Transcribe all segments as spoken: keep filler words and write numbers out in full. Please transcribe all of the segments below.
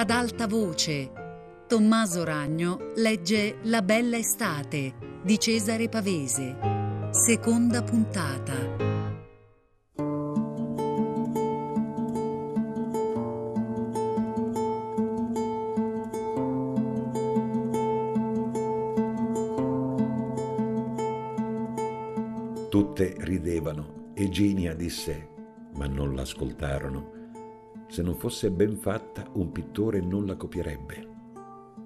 Ad alta voce, Tommaso Ragno legge La bella estate di Cesare Pavese, seconda puntata. Tutte ridevano e Ginia disse, ma non l'ascoltarono. Se non fosse ben fatta, un pittore non la copierebbe.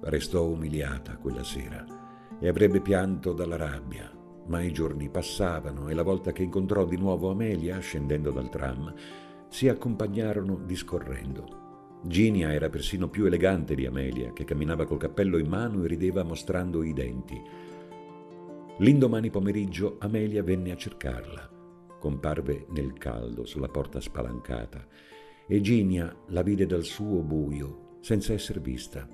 Restò umiliata quella sera e avrebbe pianto dalla rabbia, ma i giorni passavano e la volta che incontrò di nuovo Amelia, scendendo dal tram, si accompagnarono discorrendo. Ginia era persino più elegante di Amelia, che camminava col cappello in mano e rideva mostrando i denti. L'indomani pomeriggio Amelia venne a cercarla. Comparve nel caldo sulla porta spalancata e Ginia la vide dal suo buio, senza esser vista.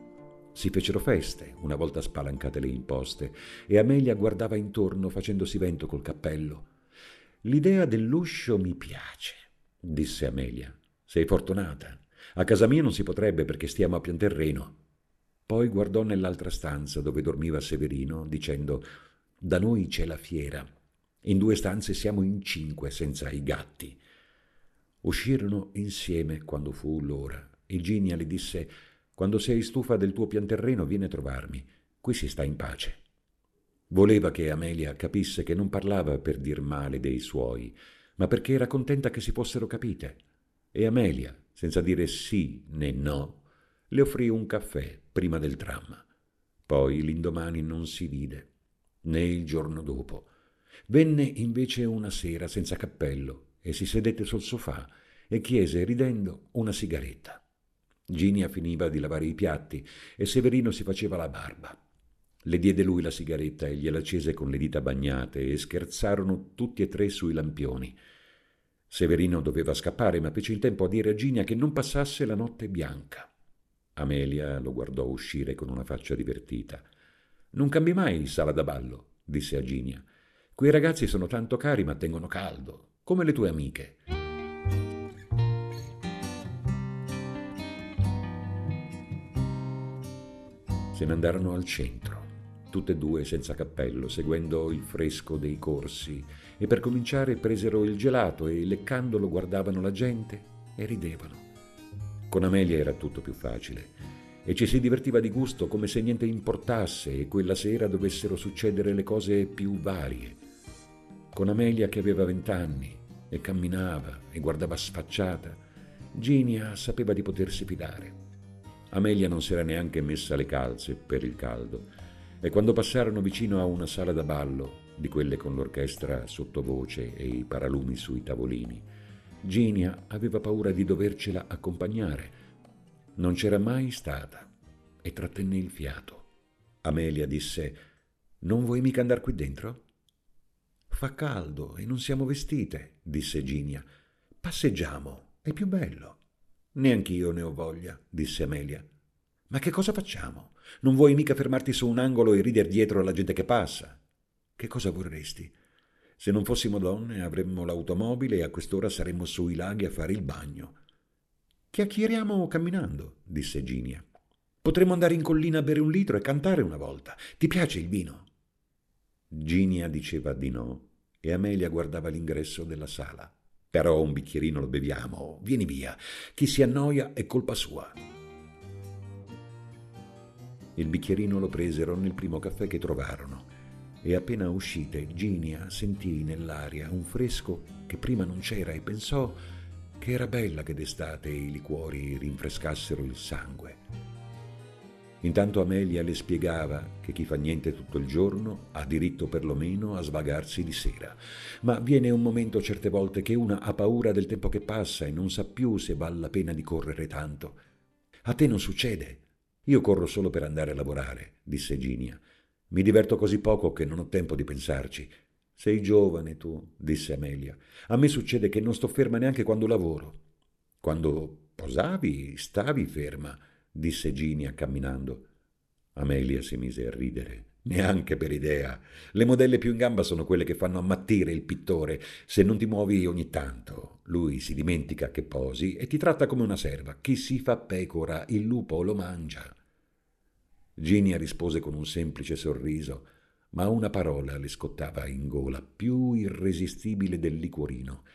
Si fecero feste una volta spalancate le imposte e Amelia guardava intorno facendosi vento col cappello. «L'idea dell'uscio mi piace», disse Amelia. «Sei fortunata. A casa mia non si potrebbe perché stiamo a pian terreno». Poi guardò nell'altra stanza dove dormiva Severino dicendo «Da noi c'è la fiera. In due stanze siamo in cinque senza i gatti». Uscirono insieme quando fu l'ora e Ginia le disse «Quando sei stufa del tuo pianterreno vieni a trovarmi. Qui si sta in pace». Voleva che Amelia capisse che non parlava per dir male dei suoi, ma perché era contenta che si fossero capite. E Amelia, senza dire sì né no, le offrì un caffè prima del tram. Poi l'indomani non si vide, né il giorno dopo. Venne invece una sera senza cappello e si sedette sul sofà e chiese ridendo una sigaretta. Ginia finiva di lavare i piatti e Severino si faceva la barba. Le diede lui la sigaretta e gliela accese con le dita bagnate e scherzarono tutti e tre sui lampioni. Severino doveva scappare ma fece in tempo a dire a Ginia che non passasse la notte bianca. Amelia lo guardò uscire con una faccia divertita. «Non cambi mai sala da ballo», disse a Ginia. «Quei ragazzi sono tanto cari ma tengono caldo, come le tue amiche». Se ne andarono al centro, tutte e due senza cappello, seguendo il fresco dei corsi, e per cominciare presero il gelato e leccandolo guardavano la gente e ridevano. Con Amelia era tutto più facile e ci si divertiva di gusto come se niente importasse e quella sera dovessero succedere le cose più varie. Con Amelia che aveva vent'anni e camminava e guardava sfacciata, Ginia sapeva di potersi fidare. Amelia non si era neanche messa le calze per il caldo e quando passarono vicino a una sala da ballo, di quelle con l'orchestra sottovoce e i paralumi sui tavolini, Ginia aveva paura di dovercela accompagnare. Non c'era mai stata e trattenne il fiato. Amelia disse «Non vuoi mica andar qui dentro?» «Fa caldo e non siamo vestite», disse Ginia. «Passeggiamo, è più bello». «Neanch'io ne ho voglia», disse Amelia. «Ma che cosa facciamo? Non vuoi mica fermarti su un angolo e rider dietro alla gente che passa?» «Che cosa vorresti? Se non fossimo donne avremmo l'automobile e a quest'ora saremmo sui laghi a fare il bagno». «Chiacchieriamo camminando», disse Ginia. «Potremmo andare in collina a bere un litro e cantare una volta. Ti piace il vino?» Ginia diceva di no e Amelia guardava l'ingresso della sala. «Però un bicchierino lo beviamo. Vieni via. Chi si annoia è colpa sua». Il bicchierino lo presero nel primo caffè che trovarono e appena uscite Ginia sentì nell'aria un fresco che prima non c'era e pensò che era bella che d'estate i liquori rinfrescassero il sangue. Intanto Amelia le spiegava che chi fa niente tutto il giorno ha diritto perlomeno a svagarsi di sera, ma viene un momento certe volte che una ha paura del tempo che passa e non sa più se vale la pena di correre tanto. «A te non succede. Io corro solo per andare a lavorare», disse Ginia. «Mi diverto così poco che non ho tempo di pensarci». «Sei giovane tu», disse Amelia. «A me succede che non sto ferma neanche quando lavoro». «Quando posavi, stavi ferma», disse Ginia camminando. Amelia si mise a ridere Neanche per idea. Le modelle più in gamba sono quelle che fanno ammattire il pittore. Se non ti muovi ogni tanto, lui si dimentica che posi e ti tratta come una serva. Chi si fa pecora, il lupo lo mangia. Ginia rispose con un semplice sorriso, ma una parola le scottava in gola, più irresistibile del liquorino.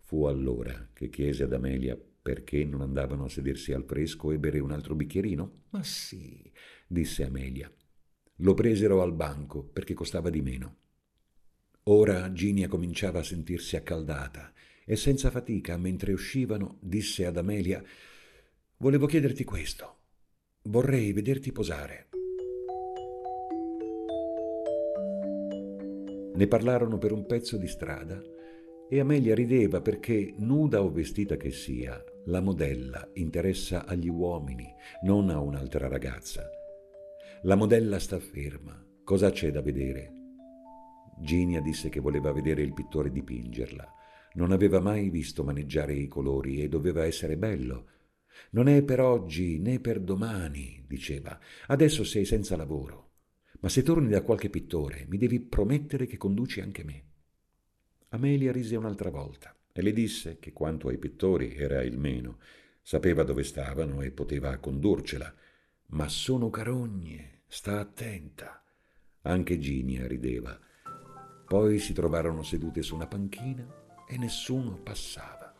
Fu allora che chiese ad Amelia perché non andavano a sedersi al fresco e bere un altro bicchierino. «Ma sì», disse Amelia. Lo presero al banco perché costava di meno. Ora Ginia cominciava a sentirsi accaldata e senza fatica, mentre uscivano, disse ad Amelia: «Volevo chiederti questo. Vorrei vederti posare». Ne parlarono per un pezzo di strada e Amelia rideva perché, nuda o vestita che sia, la modella interessa agli uomini, non a un'altra ragazza. La modella sta ferma. Cosa c'è da vedere? Ginia disse che voleva vedere il pittore dipingerla. Non aveva mai visto maneggiare i colori e doveva essere bello. «Non è per oggi né per domani», diceva. «Adesso sei senza lavoro, ma se torni da qualche pittore mi devi promettere che conduci anche me». Amelia rise un'altra volta e le disse che quanto ai pittori era il meno. Sapeva dove stavano e poteva condurcela. «Ma sono carogne, sta attenta». Anche Ginia rideva. Poi si trovarono sedute su una panchina e nessuno passava,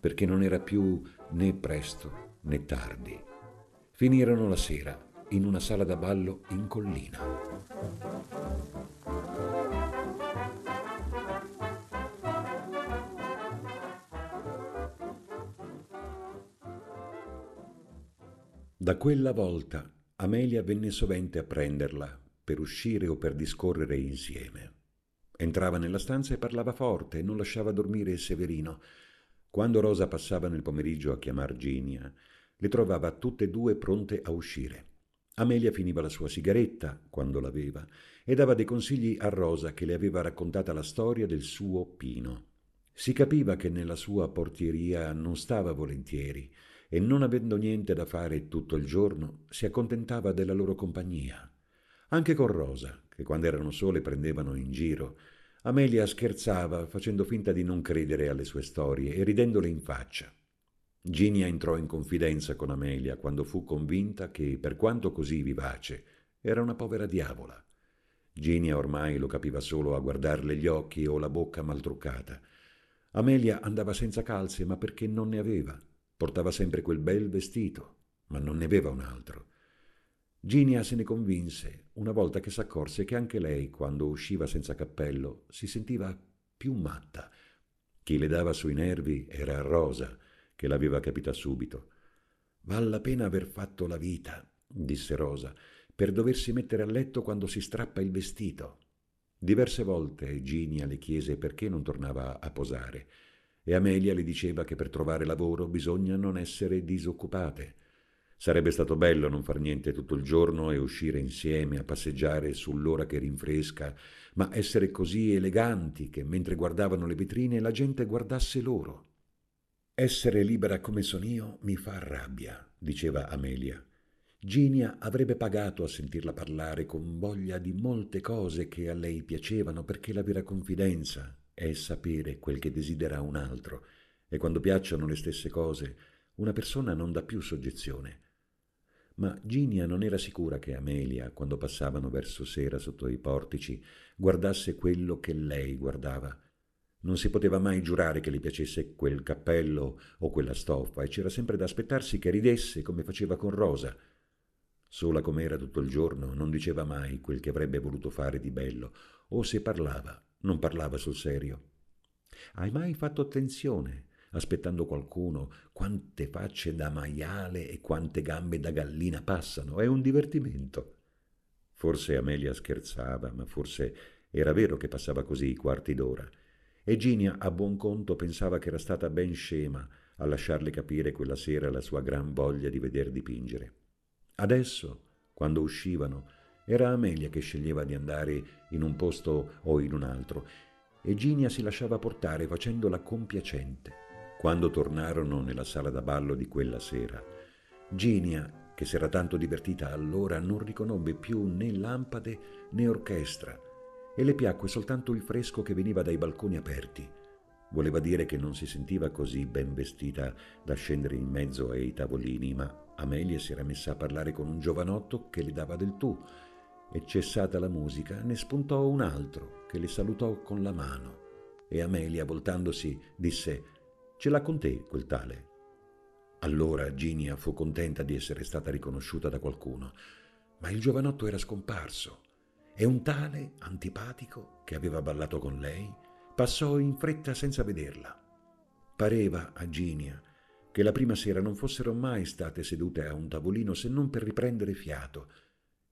perché non era più né presto né tardi. Finirono la sera in una sala da ballo in collina. Da quella volta Amelia venne sovente a prenderla per uscire o per discorrere insieme. Entrava nella stanza e parlava forte e non lasciava dormire Severino. Quando Rosa passava nel pomeriggio a chiamar Ginia, le trovava tutte e due pronte a uscire. Amelia finiva la sua sigaretta, quando l'aveva, e dava dei consigli a Rosa, che le aveva raccontata la storia del suo Pino. Si capiva che nella sua portieria non stava volentieri e, non avendo niente da fare tutto il giorno, si accontentava della loro compagnia. Anche con Rosa, che quando erano sole prendevano in giro, Amelia scherzava facendo finta di non credere alle sue storie e ridendole in faccia. Ginia entrò in confidenza con Amelia quando fu convinta che, per quanto così vivace, era una povera diavola. Ginia ormai lo capiva solo a guardarle gli occhi o la bocca maltruccata. Amelia andava senza calze, ma perché non ne aveva. Portava sempre quel bel vestito, ma non ne aveva un altro. Ginia se ne convinse una volta che s'accorse che anche lei, quando usciva senza cappello, si sentiva più matta. Chi le dava sui nervi era Rosa, che l'aveva capita subito. «Val la pena aver fatto la vita», disse Rosa, «per doversi mettere a letto quando si strappa il vestito». Diverse volte Ginia le chiese perché non tornava a posare e Amelia le diceva che per trovare lavoro bisogna non essere disoccupate. Sarebbe stato bello non far niente tutto il giorno e uscire insieme a passeggiare sull'ora che rinfresca, ma essere così eleganti che mentre guardavano le vetrine la gente guardasse loro. «Essere libera come sono io mi fa rabbia», diceva Amelia. Ginia avrebbe pagato a sentirla parlare con voglia di molte cose che a lei piacevano, perché la vera confidenza è sapere quel che desidera un altro, e quando piacciono le stesse cose una persona non dà più soggezione. Ma Ginia non era sicura che Amelia, quando passavano verso sera sotto i portici, guardasse quello che lei guardava. Non si poteva mai giurare che le piacesse quel cappello o quella stoffa e c'era sempre da aspettarsi che ridesse come faceva con Rosa. Sola com'era tutto il giorno, non diceva mai quel che avrebbe voluto fare di bello, o se parlava, non parlava sul serio. «Hai mai fatto attenzione, aspettando qualcuno, quante facce da maiale e quante gambe da gallina passano? È un divertimento». Forse Amelia scherzava, ma forse era vero che passava così i quarti d'ora, e Ginia a buon conto pensava che era stata ben scema a lasciarle capire quella sera la sua gran voglia di veder dipingere. Adesso, quando uscivano, era Amelia che sceglieva di andare in un posto o in un altro, e Ginia si lasciava portare facendola compiacente. Quando tornarono nella sala da ballo di quella sera, Ginia che s'era tanto divertita allora, non riconobbe più né lampade né orchestra e le piacque soltanto il fresco che veniva dai balconi aperti. Voleva dire che non si sentiva così ben vestita da scendere in mezzo ai tavolini, ma Amelia si era messa a parlare con un giovanotto che le dava del tu e, cessata la musica, ne spuntò un altro che le salutò con la mano e Amelia, voltandosi, disse: «Ce l'ha con te quel tale?». Allora Ginia fu contenta di essere stata riconosciuta da qualcuno, ma il giovanotto era scomparso e un tale antipatico che aveva ballato con lei passò in fretta senza vederla. Pareva a Ginia che la prima sera non fossero mai state sedute a un tavolino se non per riprendere fiato,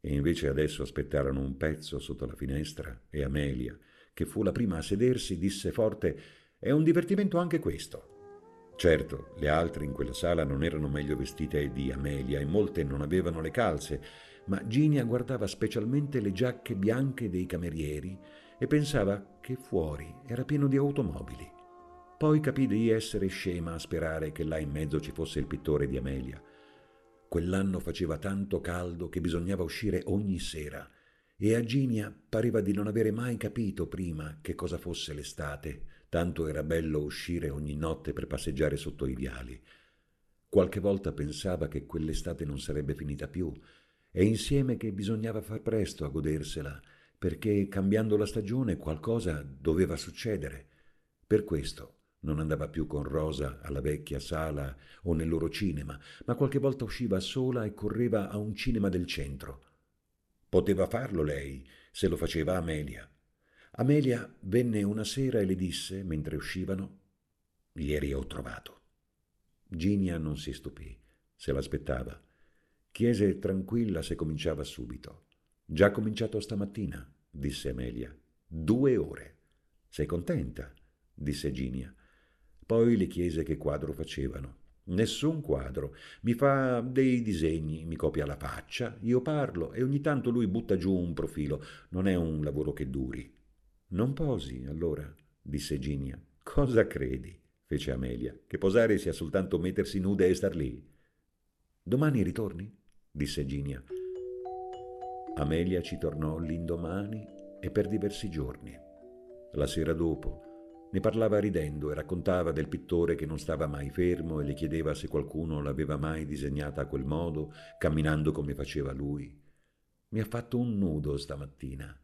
e invece adesso aspettarono un pezzo sotto la finestra e Amelia, che fu la prima a sedersi, disse forte: «È un divertimento anche questo». Certo, le altre in quella sala non erano meglio vestite di Amelia e molte non avevano le calze, ma Ginia guardava specialmente le giacche bianche dei camerieri e pensava che fuori era pieno di automobili. Poi capì di essere scema a sperare che là in mezzo ci fosse il pittore di Amelia. Quell'anno faceva tanto caldo che bisognava uscire ogni sera e a Ginia pareva di non avere mai capito prima che cosa fosse l'estate, tanto era bello uscire ogni notte per passeggiare sotto i viali. Qualche volta pensava che quell'estate non sarebbe finita più e insieme che bisognava far presto a godersela, perché cambiando la stagione qualcosa doveva succedere. Per questo non andava più con Rosa alla vecchia sala o nel loro cinema, ma qualche volta usciva sola e correva a un cinema del centro. Poteva farlo lei, se lo faceva Amelia. Amelia venne una sera e le disse, mentre uscivano: «Ieri ho trovato». Ginia non si stupì, se l'aspettava. Chiese tranquilla se cominciava subito. «Già cominciato stamattina», disse Amelia. «Due ore». «Sei contenta?», disse Ginia. Poi le chiese che quadro facevano. «Nessun quadro. Mi fa dei disegni, mi copia la faccia, io parlo e ogni tanto lui butta giù un profilo. Non è un lavoro che duri». «Non posi, allora», disse Ginia. «Cosa credi?», fece Amelia, «che posare sia soltanto mettersi nude e star lì?». «Domani ritorni?», disse Ginia. Amelia ci tornò l'indomani e per diversi giorni. La sera dopo ne parlava ridendo e raccontava del pittore che non stava mai fermo e le chiedeva se qualcuno l'aveva mai disegnata a quel modo, camminando come faceva lui. «Mi ha fatto un nudo stamattina».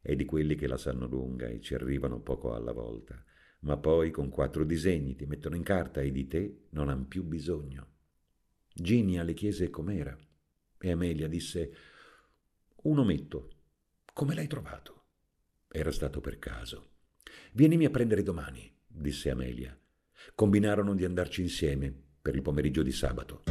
È di quelli che la sanno lunga e ci arrivano poco alla volta, ma poi con quattro disegni ti mettono in carta e di te non han più bisogno. Ginia le chiese com'era e Amelia disse: «Un ometto». «Come l'hai trovato?». «Era stato per caso». «Vienimi a prendere domani», disse Amelia. Combinarono di andarci insieme per il pomeriggio di sabato.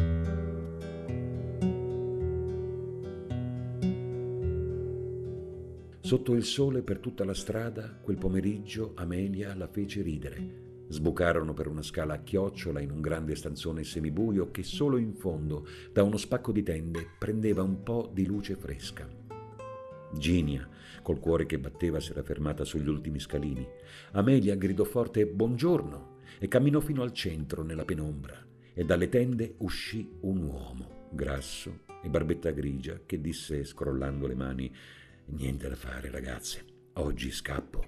Sotto il sole per tutta la strada, quel pomeriggio Amelia la fece ridere. Sbucarono per una scala a chiocciola in un grande stanzone semibuio che solo in fondo, da uno spacco di tende, prendeva un po' di luce fresca. Ginia, col cuore che batteva, si era fermata sugli ultimi scalini. Amelia gridò forte «Buongiorno» e camminò fino al centro nella penombra, e dalle tende uscì un uomo, grasso e barbetta grigia, che disse scrollando le mani: «Niente da fare, ragazze, oggi scappo».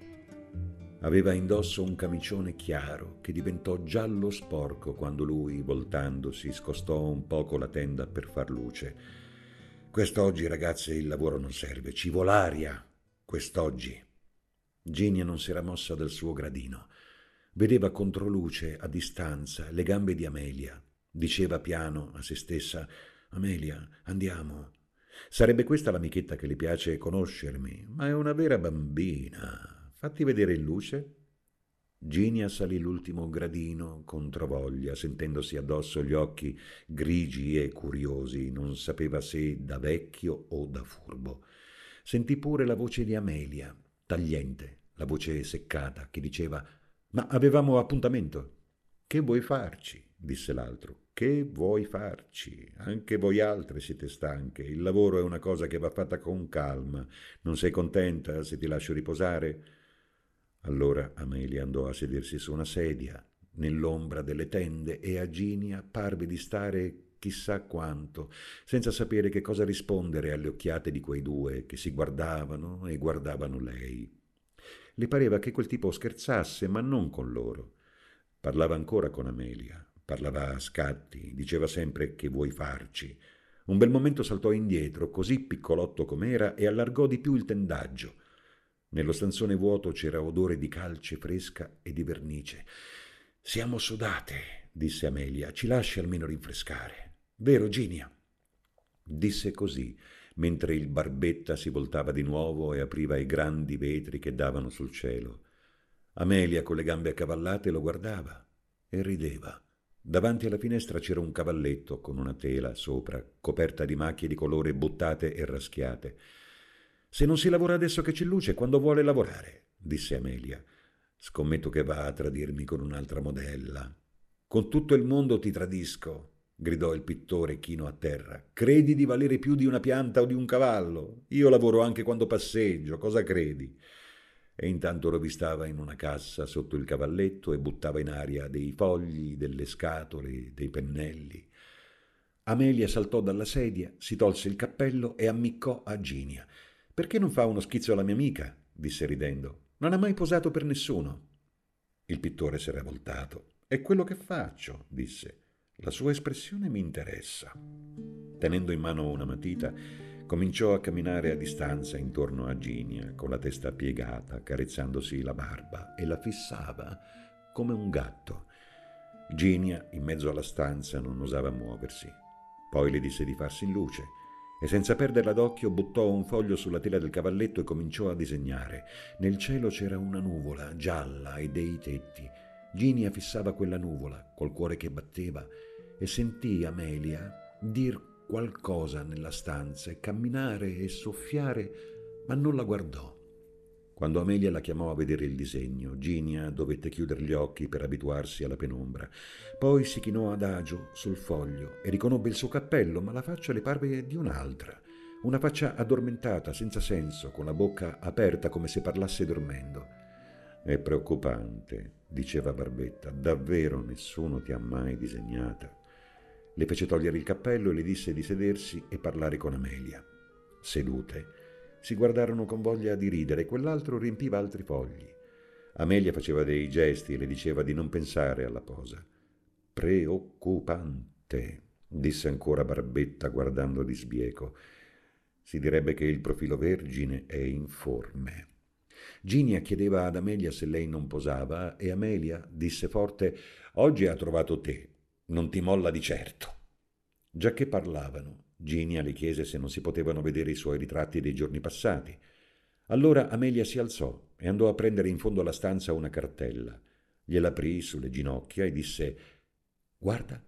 Aveva indosso un camicione chiaro che diventò giallo sporco quando lui, voltandosi, scostò un poco la tenda per far luce. «Quest'oggi, ragazze, il lavoro non serve, ci vuol aria, quest'oggi». Ginia non si era mossa dal suo gradino. Vedeva controluce, a distanza, le gambe di Amelia. Diceva piano a se stessa: «Amelia, andiamo. Sarebbe questa l'amichetta che le piace conoscermi, ma è una vera bambina. Fatti vedere in luce». Ginia salì l'ultimo gradino con trovoglia, sentendosi addosso gli occhi grigi e curiosi. Non sapeva se da vecchio o da furbo. Sentì pure la voce di Amelia, tagliente, la voce seccata, che diceva: «Ma avevamo appuntamento». «Che vuoi farci?», disse l'altro. «Che vuoi farci? Anche voi altre siete stanche. Il lavoro è una cosa che va fatta con calma. Non sei contenta se ti lascio riposare?» Allora Amelia andò a sedersi su una sedia nell'ombra delle tende e a Ginia parve di stare chissà quanto, senza sapere che cosa rispondere alle occhiate di quei due che si guardavano e guardavano lei. Le pareva che quel tipo scherzasse, ma non con loro. Parlava ancora con Amelia, parlava a scatti, diceva sempre che vuoi farci. Un bel momento saltò indietro, così piccolotto com'era, e allargò di più il tendaggio. Nello stanzone vuoto c'era odore di calce fresca e di vernice. «Siamo sudate», disse Amelia, «ci lasci almeno rinfrescare. Vero, Ginia?» Disse così, mentre il Barbetta si voltava di nuovo e apriva i grandi vetri che davano sul cielo. Amelia, con le gambe accavallate, lo guardava e rideva. Davanti alla finestra c'era un cavalletto con una tela sopra, coperta di macchie di colore buttate e raschiate. «Se non si lavora adesso che c'è luce, quando vuole lavorare?» disse Amelia. «Scommetto che va a tradirmi con un'altra modella». «Con tutto il mondo ti tradisco!» gridò il pittore chino a terra. «Credi di valere più di una pianta o di un cavallo? Io lavoro anche quando passeggio, cosa credi?» E intanto rovistava in una cassa sotto il cavalletto e buttava in aria dei fogli, delle scatole, dei pennelli. Amelia saltò dalla sedia, si tolse il cappello e ammiccò a Ginia. «Perché non fa uno schizzo alla mia amica?» disse ridendo. «Non ha mai posato per nessuno». Il pittore s'era voltato. «È quello che faccio», disse. «La sua espressione mi interessa». Tenendo in mano una matita, cominciò a camminare a distanza intorno a Ginia, con la testa piegata, carezzandosi la barba, e la fissava come un gatto. Ginia, in mezzo alla stanza, non osava muoversi. Poi le disse di farsi in luce e, senza perderla d'occhio, buttò un foglio sulla tela del cavalletto e cominciò a disegnare. Nel cielo c'era una nuvola gialla e dei tetti. Ginia fissava quella nuvola col cuore che batteva e sentì Amelia dir qualcosa nella stanza e camminare e soffiare, ma non la guardò. Quando Amelia la chiamò a vedere il disegno, Ginia dovette chiudere gli occhi per abituarsi alla penombra. Poi si chinò adagio sul foglio e riconobbe il suo cappello, ma la faccia le parve di un'altra, una faccia addormentata, senza senso, con la bocca aperta come se parlasse dormendo. «È preoccupante», diceva Barbetta, «davvero nessuno ti ha mai disegnata». Le fece togliere il cappello e le disse di sedersi e parlare con Amelia. Sedute, si guardarono con voglia di ridere e quell'altro riempiva altri fogli. Amelia faceva dei gesti e le diceva di non pensare alla posa. «Preoccupante», disse ancora Barbetta guardando di sbieco. «Si direbbe che il profilo vergine è informe». Ginia chiedeva ad Amelia se lei non posava e Amelia disse forte: «Oggi ha trovato te. Non ti molla di certo». Già che parlavano, Ginia le chiese se non si potevano vedere i suoi ritratti dei giorni passati. Allora Amelia si alzò e andò a prendere in fondo alla stanza una cartella. Gliel'aprì sulle ginocchia e disse: «Guarda».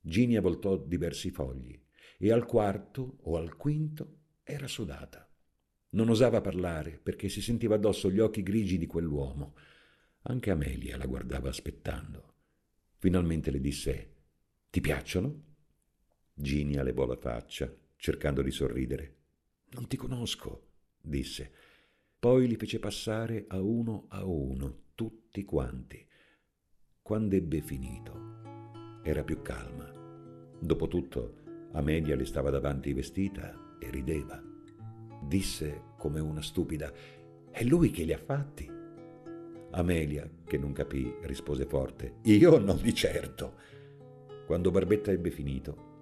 Ginia voltò diversi fogli e al quarto o al quinto era sudata. Non osava parlare perché si sentiva addosso gli occhi grigi di quell'uomo. Anche Amelia la guardava aspettando. Finalmente le disse: «Ti piacciono?» Ginia levò la faccia, cercando di sorridere. «Non ti conosco», disse. Poi li fece passare a uno a uno, tutti quanti. Quando ebbe finito, era più calma. Dopotutto, Amelia le stava davanti vestita e rideva. Disse come una stupida: «È lui che li ha fatti?» Amelia, che non capì, rispose forte: «Io non di certo». Quando Barbetta ebbe finito,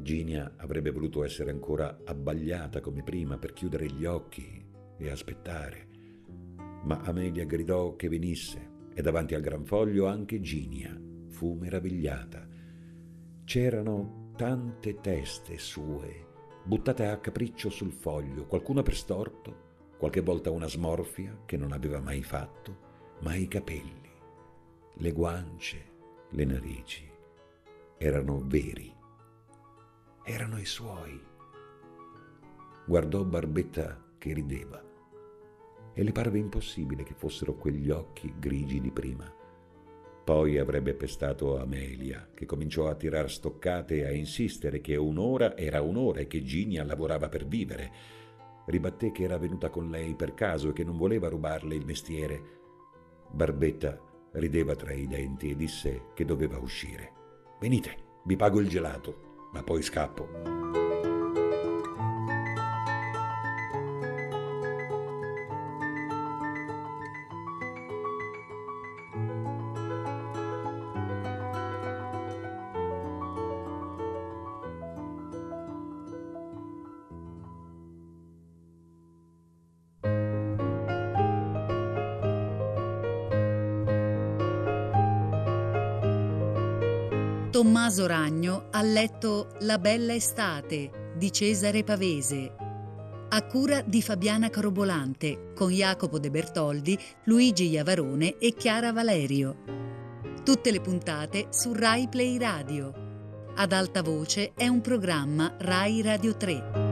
Ginia avrebbe voluto essere ancora abbagliata come prima per chiudere gli occhi e aspettare. Ma Amelia gridò che venisse e davanti al gran foglio anche Ginia fu meravigliata. C'erano tante teste sue, buttate a capriccio sul foglio, qualcuna per storto, qualche volta una smorfia che non aveva mai fatto, ma i capelli, le guance, le narici erano veri, erano i suoi. Guardò Barbetta che rideva e le parve impossibile che fossero quegli occhi grigi di prima. Poi avrebbe pestato Amelia, che cominciò a tirar stoccate e a insistere che un'ora era un'ora e che Ginia lavorava per vivere. Ribatté che era venuta con lei per caso e che non voleva rubarle il mestiere. Barbetta rideva tra i denti e disse che doveva uscire. «Venite, vi pago il gelato». ma poi scappo. Tommaso Ragno ha letto La bella estate di Cesare Pavese, a cura di Fabiana Carobolante, con Jacopo De Bertoldi, Luigi Iavarone e Chiara Valerio. Tutte le puntate su Rai Play Radio. Ad alta voce è un programma Rai Radio tre.